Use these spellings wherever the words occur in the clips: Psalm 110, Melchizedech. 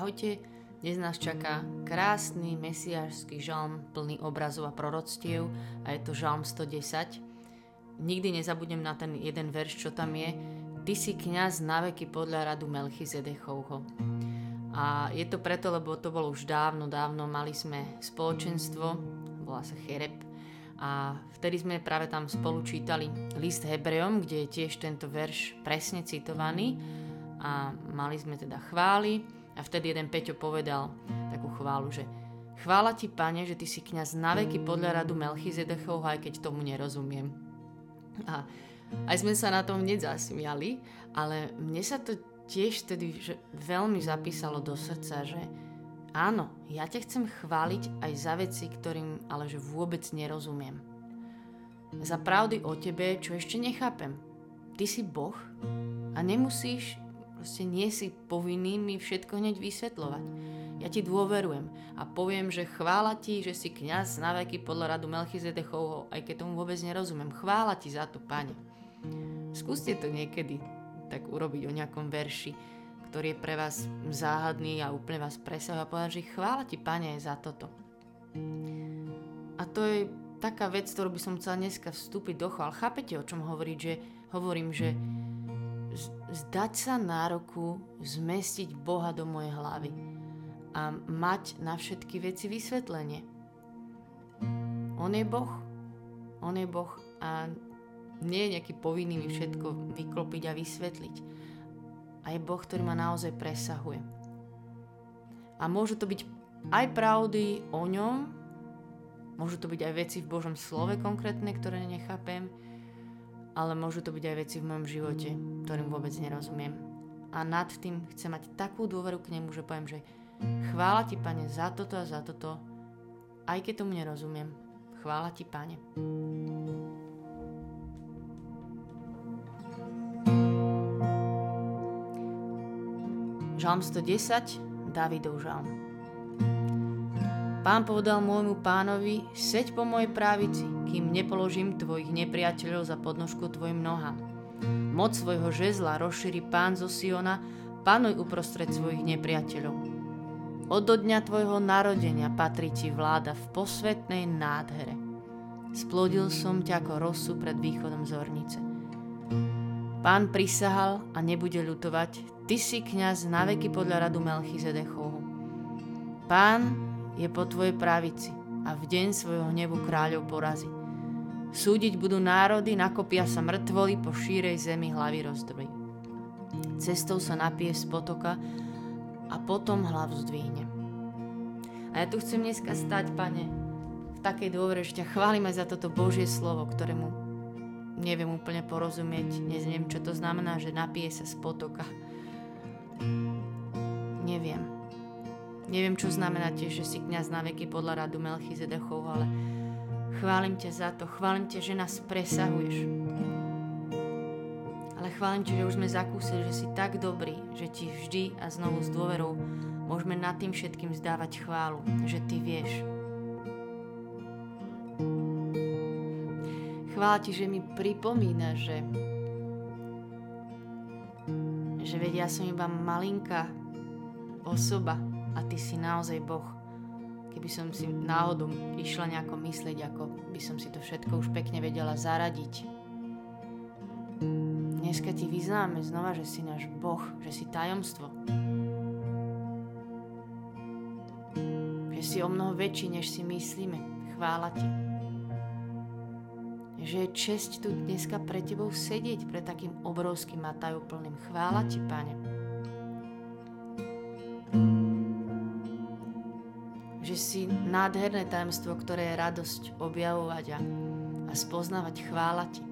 Ahojte, dnes nás čaká krásny mesiášsky žalm plný obrazov a proroctiev a je to žalm 110. Nikdy nezabudnem na ten jeden verš, čo tam je. Ty si kňaz naveky podľa radu Melchizedechovho. A je to preto, lebo to bolo už dávno, mali sme spoločenstvo, volá sa Chereb, a vtedy sme práve tam spolu čítali list Hebrejom, kde je tiež tento verš presne citovaný a mali sme teda chvály. A vtedy jeden Peťo povedal takú chválu, že chvála ti, Pane, že ty si kňaz naveky podľa radu Melchizedechov, aj keď tomu nerozumiem. A aj sme sa na tom hneď zasmiali, ale mne sa to tiež vtedy veľmi zapísalo do srdca, že áno, ja ťa chcem chváliť aj za veci, ktorým ale že vôbec nerozumiem. Za pravdy o tebe, čo ešte nechápem. Ty si Boh a nemusíš proste nie si povinný mi všetko hneď vysvetľovať. Ja ti dôverujem a poviem, že chvála ti, že si kňaz na veky podľa radu Melchizedechovho, aj keď tomu vôbec nerozumiem. Chvála ti za to, Pane. Skúste to niekedy tak urobiť o nejakom verši, ktorý je pre vás záhadný a úplne vás presahuje a povedať, že chvála ti, Pane, za toto. A to je taká vec, ktorú by som chcela dneska vstúpiť do chvál. Chápete, o čom hovorím, že zdať sa nároku zmestiť Boha do mojej hlavy a mať na všetky veci vysvetlenie. On je Boh a nie je nejaký povinný mi všetko vyklopiť a vysvetliť. A je Boh, ktorý ma naozaj presahuje. A môžu to byť aj pravdy o ňom, môžu to byť aj veci v Božom slove konkrétne, ktoré nechápem, ale môžu to byť aj veci v mojom živote, ktorým vôbec nerozumiem. A nad tým chcem mať takú dôveru k nemu, že poviem, že chvála ti, Pane, za toto a za toto, aj keď tomu nerozumiem. Chvála ti, Pane. Žalm 110, Dávidov žalm. Pán povedal môjmu pánovi, seď po mojej pravici, kým nepoložím tvojich nepriateľov za podnožku tvojim nohám. Moc svojho žezla rozšíri Pán zo Siona, panuj uprostred svojich nepriateľov. Od dňa tvojho narodenia patrí ti vláda v posvetnej nádhere. Splodil som ťa ako rosu pred východom zornice. Pán prisahal a nebude ľutovať, ty si kňaz naveky podľa radu Melchizedechovho. Pán je po tvojej pravici a v deň svojho hnevu kráľov porazí. Súdiť budú národy, nakopia sa mŕtvoly, po šírej zemi hlavy rozdrojí. Cestou sa napije z potoka a potom hlavu zdvihne. A ja tu chcem dneska stať, Pane, v takej dôvere, že ťa chválime za toto Božie slovo, ktorému neviem úplne porozumieť, neviem, čo to znamená, že napije sa z potoka. Neviem, čo znamená tiež, že si kňaz naveky podľa radu Melchizedechov, ale chválim ťa za to, chválim ťa, že nás presahuješ. Ale chválim ťa, že už sme zakúsili, že si tak dobrý, že ti vždy a znovu s dôverou môžeme nad tým všetkým zdávať chválu, že ty vieš. Chvála ti, že mi pripomína, že veď ja som iba malinká osoba, a ty si naozaj Boh. Keby som si náhodou išla nejako myslieť, ako by som si to všetko už pekne vedela zaradiť. Dneska ti vyznáme znova, že si náš Boh, že si tajomstvo. Že si o mnoho väčší, než si myslíme. Chvála ti. Že je česť tu dneska pre tebou sedieť, pre takým obrovským a tajúplným. Chvála ti, Pane. Že si nádherné tajomstvo, ktoré je radosť objavovať a spoznávať. Chvála ti.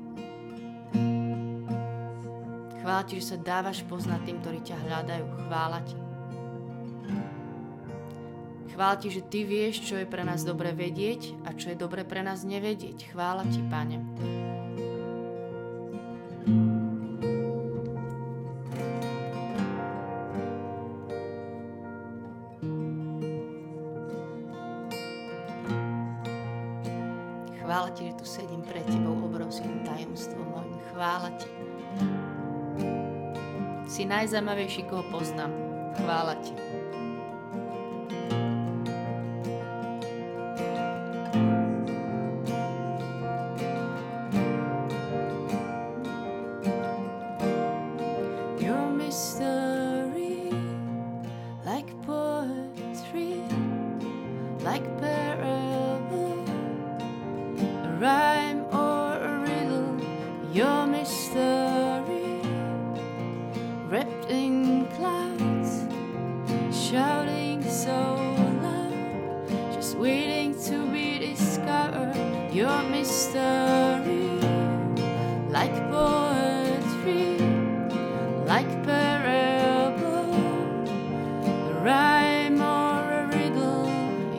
Chvála ti, že sa dávaš poznať tým, ktorí ťa hľadajú. Chvála ti. Chvála ti, že ty vieš, čo je pre nás dobre vedieť a čo je dobre pre nás nevedieť. Chvála ti, Pane. Chvála ti, že tu sedím pred tebou obrovským tajomstvom mojim. Chvála ti. Si najzaujímavejší, koho poznám. Chvála ti. in clouds, shouting so loud, just waiting to be discovered. Your mystery, like poetry, like parable, a rhyme or a riddle.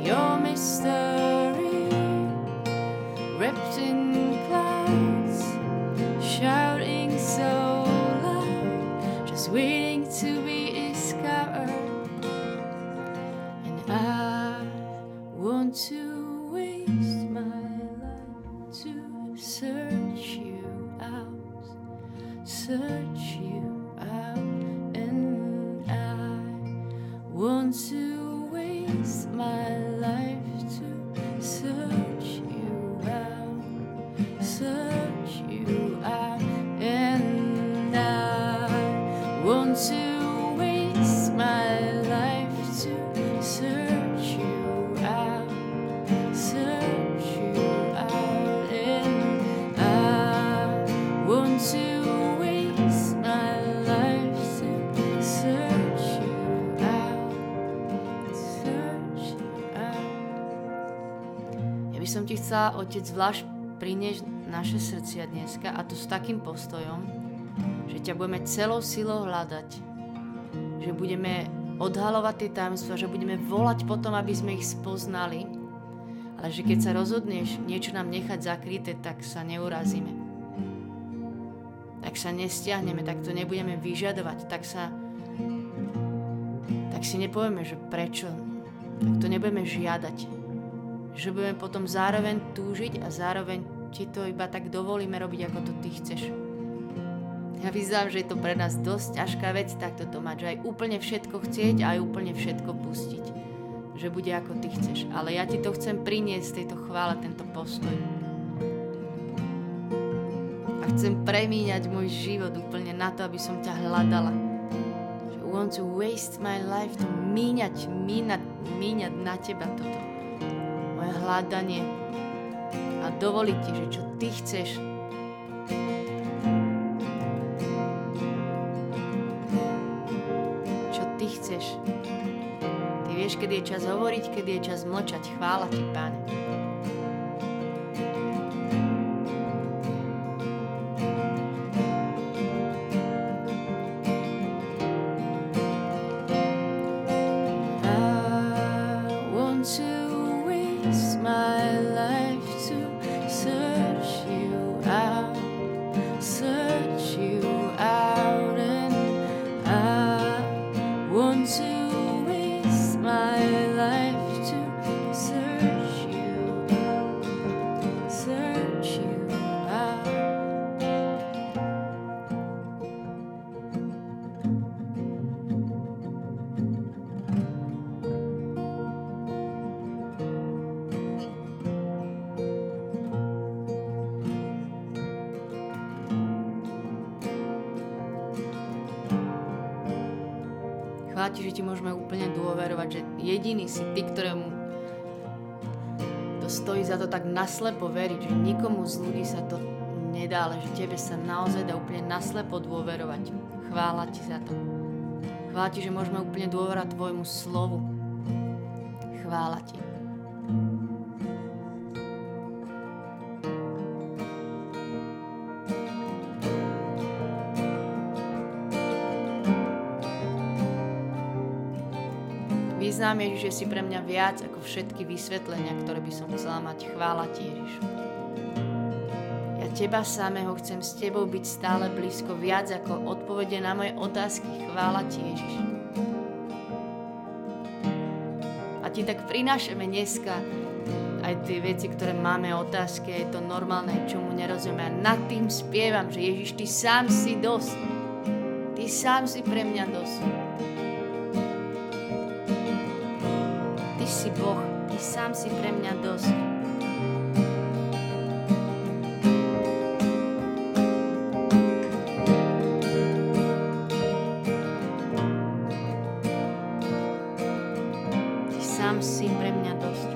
Your mystery, wrapped in clouds, shouting so loud, just waiting to be discovered. And I want to waste my life to search you out, search you. Want to waste my life to search you out, search you out. And I want to waste my life to search you out, search you out. And I want to waste my life to search you. Som ti chcela, Otec, zvlášť priniesť naše srdcia dneska, a to s takým postojom, že ťa budeme celou silou hľadať, že budeme odhalovať tie tajomstvá, že budeme volať potom, aby sme ich spoznali, ale že keď sa rozhodneš niečo nám nechať zakryté, tak sa neurazíme, tak sa nestiahneme, tak to nebudeme vyžadovať, tak si nepovieme, že prečo, tak to nebudeme žiadať. Že budeme potom zároveň túžiť a zároveň ti to iba tak dovolíme robiť, ako to ty chceš. Ja vyznám, že je to pre nás dosť ťažká vec takto to mať, že aj úplne všetko chcieť a aj úplne všetko pustiť. Že bude, ako ty chceš. Ale ja ti to chcem priniesť, tejto chvále, tento postoj. A chcem premíňať môj život úplne na to, aby som ťa hľadala. I want to waste my life, to míňať na teba toto. Moje hľadanie, a dovolí ti, že čo ty chceš. Čo ty chceš. Ty vieš, kedy je čas hovoriť, kedy je čas mlčať. Chvála ti, Pane. Že ti môžeme úplne dôverovať, že jediný si ty, ktorému to stojí za to tak naslepo veriť, že nikomu z ľudí sa to nedá, ale že tebe sa naozaj dá úplne naslepo dôverovať. Chvála ti za to. Chvála ti, že môžeme úplne dôverovať tvojmu slovu. Chvála ti. Vyznám, Ježiš, že si pre mňa viac ako všetky vysvetlenia, ktoré by som chcela mať. Chvála ti, Ježišu. Ja teba samého chcem, s tebou byť stále blízko, viac ako odpovede na moje otázky. Chvála ti, Ježiš. A ti tak prinášame dneska aj tie veci, ktoré máme otázky, je to normálne, čomu nerozumieme. A nad tým spievam, že Ježiš, ty sám si dosť. Ty sám si pre mňa dosť. Ty si Boh, ty sám si pre mňa dosť. Ty sám si pre mňa dosť.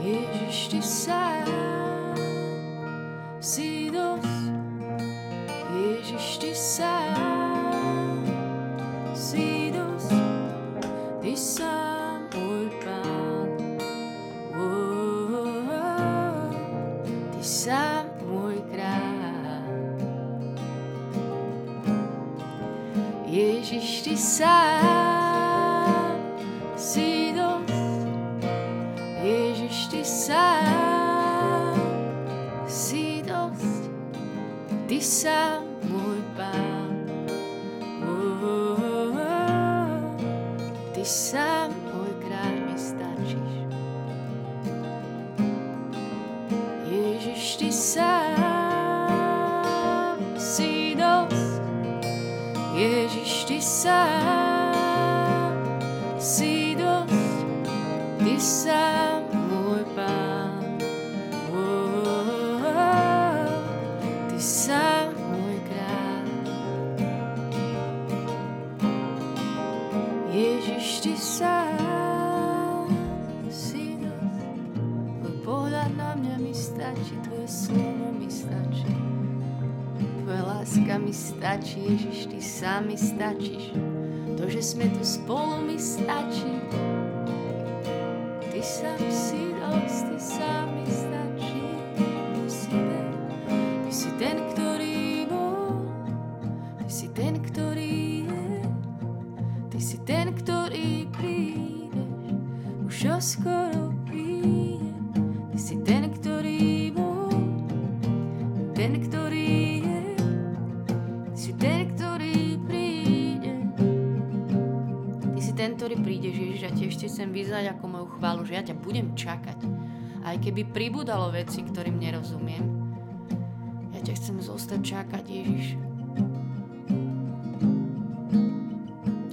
Ježiš, ty sám si dosť. Ježiš, ty sám. Ježiš, ty sám si dosť. Ježiš, ty sám si dosť. Ty sám, môj Pán. Ty sám, môj kráľ, mi stačíš. Ježiš, ty sám si dosť. Ježiš, ty sám si dosť. Ty sám, môj Pán. Ty sám, môj kráľ. Ježiš, ty sám si dosť. Tvoj pohľad na mňa mi stačí, tvoje slovo mi stačí, tvoja láska mi stačí. Ježiš, ty sám mi stačíš. To, že sme tu spolu, mi stačí. Ty sám si dosť, ty sám mi stačí. Ty si ten, ktorý bol. Ty si ten, ktorý je. Ty si ten, ktorý prídeš. Už oskoro prídeš. Ty si ten, ktorý bol. Ten, ktorý je. Si ten, ktorý príde. Ty si ten, ktorý príde, Ježiš, a ti ešte chcem vyznať ako moju chválu, že ja ťa budem čakať. Aj keby pribúdalo veci, ktorým nerozumiem, ja ťa chcem zostať čakať, Ježiš.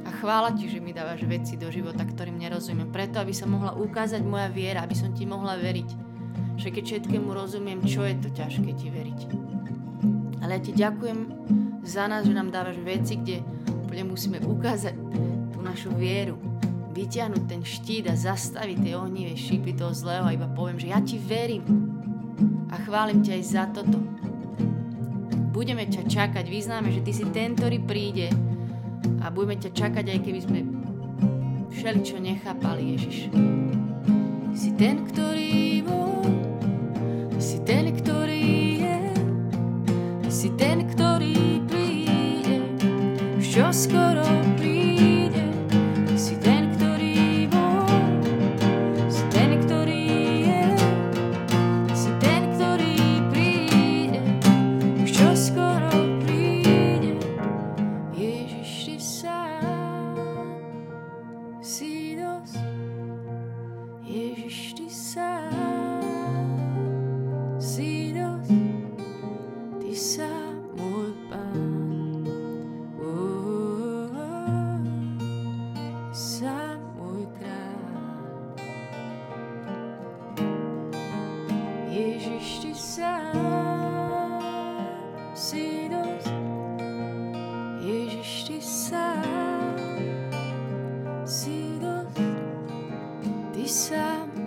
A chvála ti, že mi dávaš veci do života, ktorým nerozumiem. Preto, aby sa mohla ukázať moja viera, aby som ti mohla veriť. Že keď všetkému rozumiem, čo je to ťažké ti veriť. Ale ja ti ďakujem za nás, že nám dávaš veci, kde musíme ukázať tú našu vieru, vyťahnuť ten štít a zastaviť tie ohnivé šípy toho zlého. A iba poviem, že ja ti verím a chválim ťa aj za toto. Budeme ťa čakať, vyznáme, že ty si ten, ktorý príde, a budeme ťa čakať, aj keby sme všeličo nechápali, Ježiš. Ty si ten, ktorý bol, ty si ten, ktorý je, ty si ten, ktorý čo skoro príde, si ten, ktorý bol, si ten, ktorý je, si ten, ktorý príde, čo skoro príde. Ježiš, ty sám si dosť. Ježiš, ty sám si dosť. Ty sám,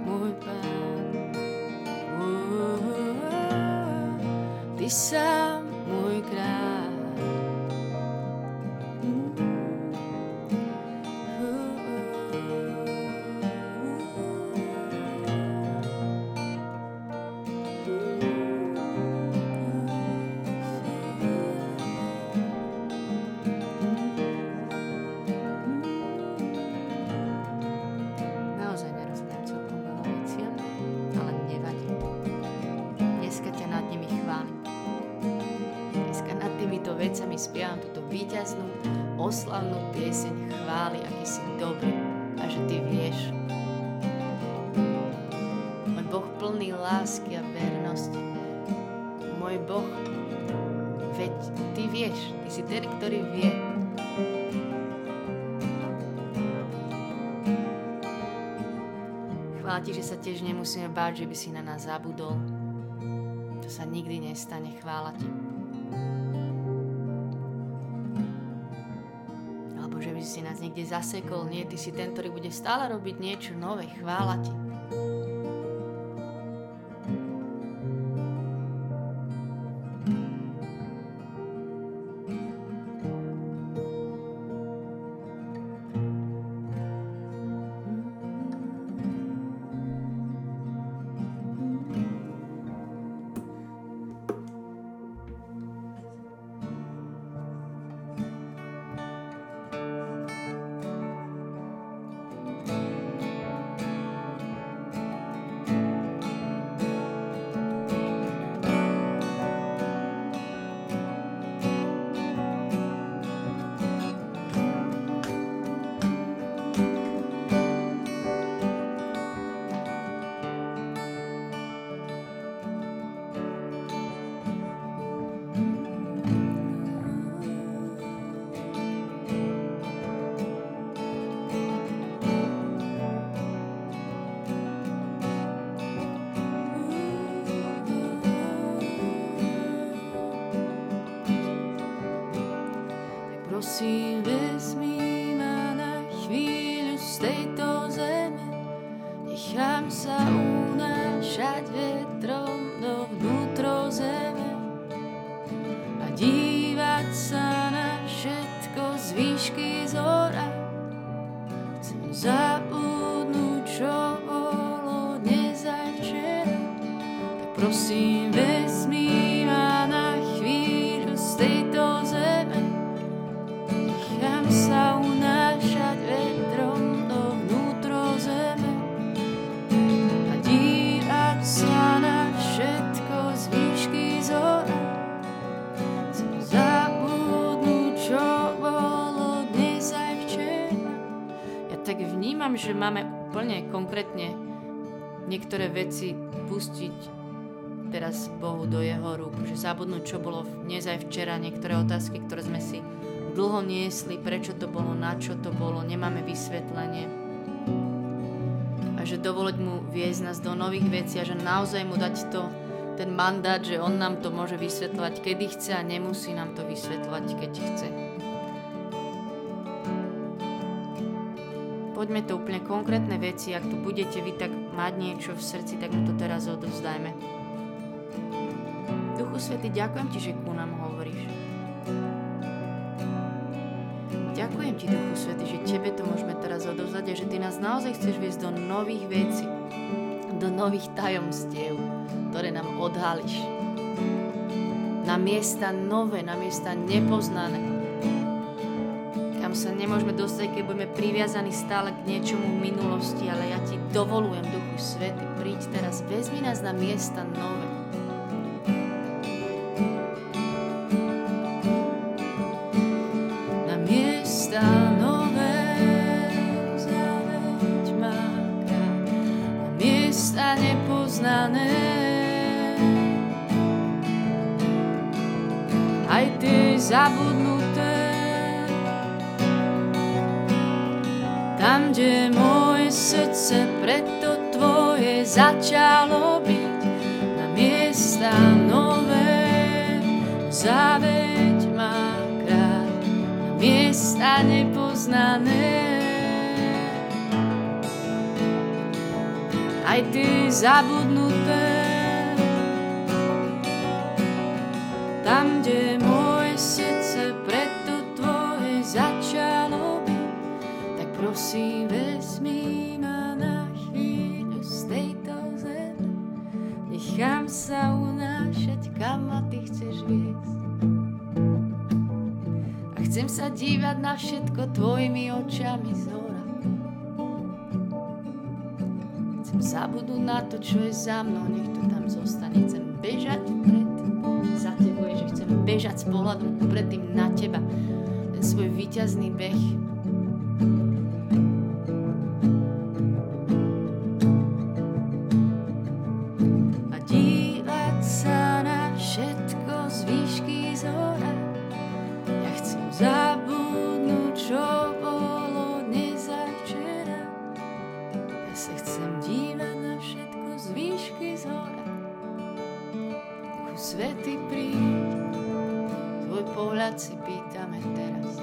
môj Pán. Ty sám, môj kráľ. Vecami spievam túto víťaznú, oslavnú pieseň chvály, aký si dobrý a že ty vieš. Môj Boh plný lásky a vernosti. Môj Boh, veď ty vieš, ty si ten, ktorý vie. Chvála ti, že sa tiež nemusíme báť, že by si na nás zabudol. To sa nikdy nestane, chvála ti. Si nás niekde zasekol. Nie, ty si ten, ktorý bude stále robiť niečo nové. Chvála ti. Prosím, vezmi ma na chvíľu z tejto zeme, nechám sa unášať vetrom do vnútro zeme a dívať sa na všetko z výšky zora. Chcem zaudnúť, čo bolo dnes aj včera, tak prosím, vezmi ma na chvíľu z tejto zeme, nechám sa unášať vetrom do vnútro zeme a dívať sa na všetko z výšky zora. Chcem zabudnúť, čo bolo dnes aj včera. Ja tak vnímam, že máme úplne konkrétne niektoré veci pustiť teraz Bohu do jeho rúk, že zabudnúť, čo bolo dnes aj včera, niektoré otázky, ktoré sme si dlho niesli, prečo to bolo, na čo to bolo, nemáme vysvetlenie. A že dovoliť mu viesť nás do nových vecí a že naozaj mu dať to, ten mandát, že on nám to môže vysvetľovať, kedy chce a nemusí nám to vysvetľovať, keď chce. Poďme to úplne konkrétne veci, ak tu budete vy tak mať niečo v srdci, tak mu to teraz odovzdajme. Duchu Svätý, ďakujem ti, že ku nám hovoríš. Ďakujem ti, Duchu Svätý, že tebe to môžeme teraz odovzdať a že ty nás naozaj chceš viesť do nových vecí, do nových tajomstiev, ktoré nám odhalíš. Na miesta nové, na miesta nepoznané. Kam sa nemôžeme dostať, keď budeme priviazaní stále k niečomu v minulosti, ale ja ti dovolujem, Duchu Svätý, príď teraz, vezmi nás na miesta nové. Aj ty zabudnuté, tam, kde moje srdce preto tvoje začalo byť, na miesta nové zaveď ma krát, na miesta nepoznané. Aj ty zabudnuté, tam, kde moje srdce preto tvoje začalo byť, tak prosím, vezmi ma na chvíľu z tejto zeme, nechám sa unášať, kam ma ty chceš viesť. A chcem sa dívať na všetko tvojimi očami zhora. Zabudnúť na to, čo je za mnou, nech to tam zostane. Chcem bežať pred za tebou, že chcem bežať s pohľadom predtým na teba, ten svoj víťazný beh. A dívať sa na všetko z výšky zhora. Ja chcem zabudnúť, čo bolo dnes a včera. Ja sa chcem dívať na všetko z výšky zhora. Duchu Svätý, príď, tvoj pohľad si pýtame teraz.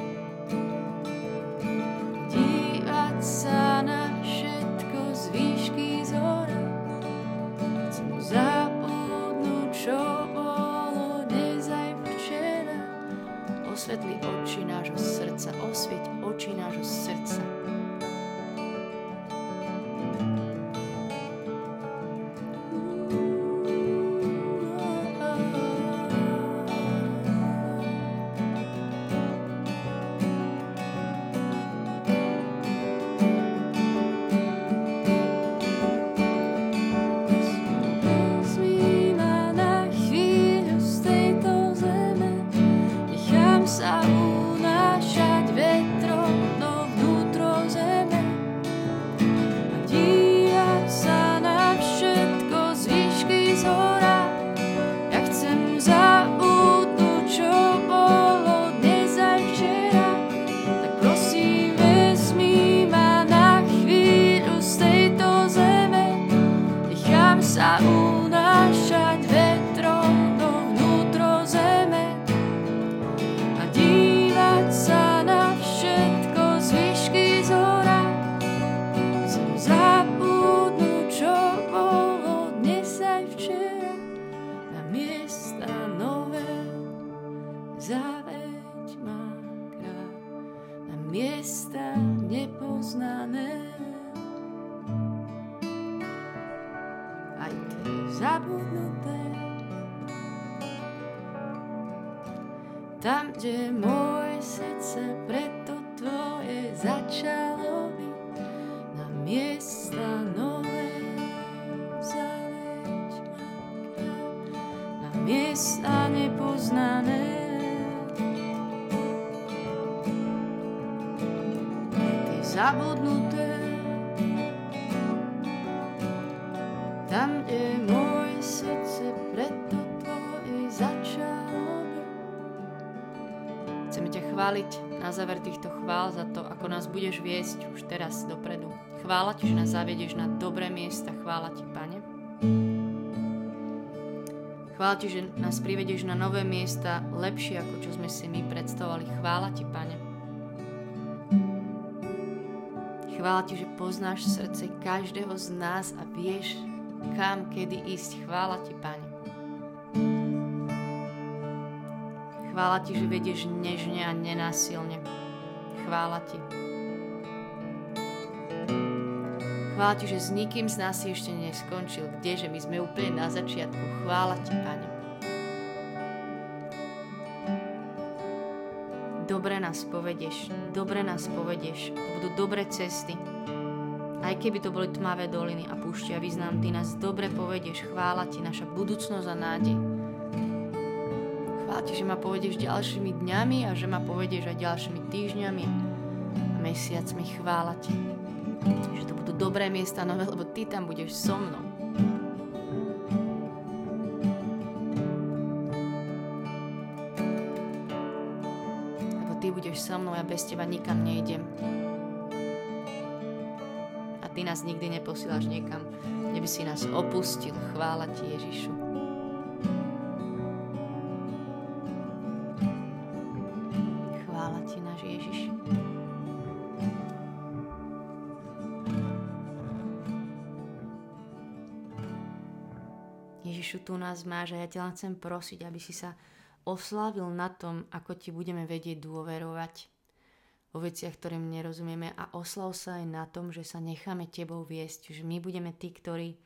Dívať sa na všetko z výšky zhora. Chcem zabudnúť, čo bolo dnes aj včera. Osvetli oči nášho srdca, osvieť oči nášho srdca. Sa unášať vetrom do vnútro miesta nepoznané. Aj keď zabudnuté, tam, kde moje srdce preto tvoje začalo byť, na miesta nové zaleď ma krát, na miesta nepoznané. Zabudnuté, tam, kde moje srdce preto tvoje začalo byť. Chceme ťa chváliť na záver týchto chvál za to, ako nás budeš viesť už teraz dopredu. Chvála ti, že nás zavedieš na dobré miesta. Chvála ti, Pane. Chvála ti, že nás privedieš na nové miesta, lepšie ako čo sme si my predstavovali. Chvála ti, Pane. Chvála ti, že poznáš srdce každého z nás a vieš, kam, kedy ísť. Chvála ti, Pane. Chvála ti, že vedieš nežne a nenásilne. Chvála ti. Chvála ti, že s nikým z nás si ešte neskončil. Kdeže, my sme úplne na začiatku. Chvála ti, Pane. Dobre nás povedieš, to budú dobré cesty. Aj keby to boli tmavé doliny a púšťa, vyznám, ty nás dobre povedieš. Chvála ti, naša budúcnosť a nádej. Chvála ti, že ma povedieš ďalšími dňami a že ma povedieš aj ďalšími týždňami a mesiacmi. Chvála ti, že to budú dobré miesta nové, lebo ty tam budeš so mnou. Budeš so mnou, ja bez teba nikam nejdem. A ty nás nikdy neposílaš niekam, kde by si nás opustil. Chvála ti, Ježišu. Chvála ti, náš Ježiš. Ježišu, tu nás máš a ja ťa len chcem prosiť, aby si sa oslávil na tom, ako ti budeme vedieť dôverovať o veciach, ktorým nerozumieme, a oslav sa aj na tom, že sa necháme tebou viesť, že my budeme tí, ktorí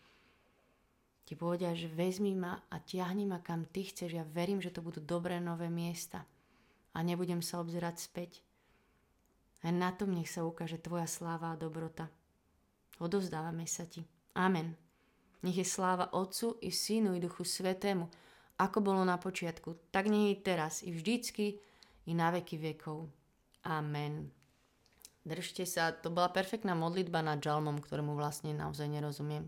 ti povedia, že vezmi ma a ťahni ma, kam ty chceš. Ja verím, že to budú dobré nové miesta a nebudem sa obzerať späť. A na tom nech sa ukáže tvoja sláva a dobrota. Odovzdávame sa ti. Amen. Nech je sláva Otcu i Synu i Duchu Svätému, ako bolo na počiatku, tak nech je teraz i vždycky, i na veky vekov. Amen. Držte sa, to bola perfektná modlitba nad žalmom, ktorému vlastne naozaj nerozumiem.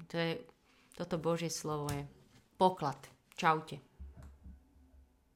Toto Božie slovo je poklad. Čaute.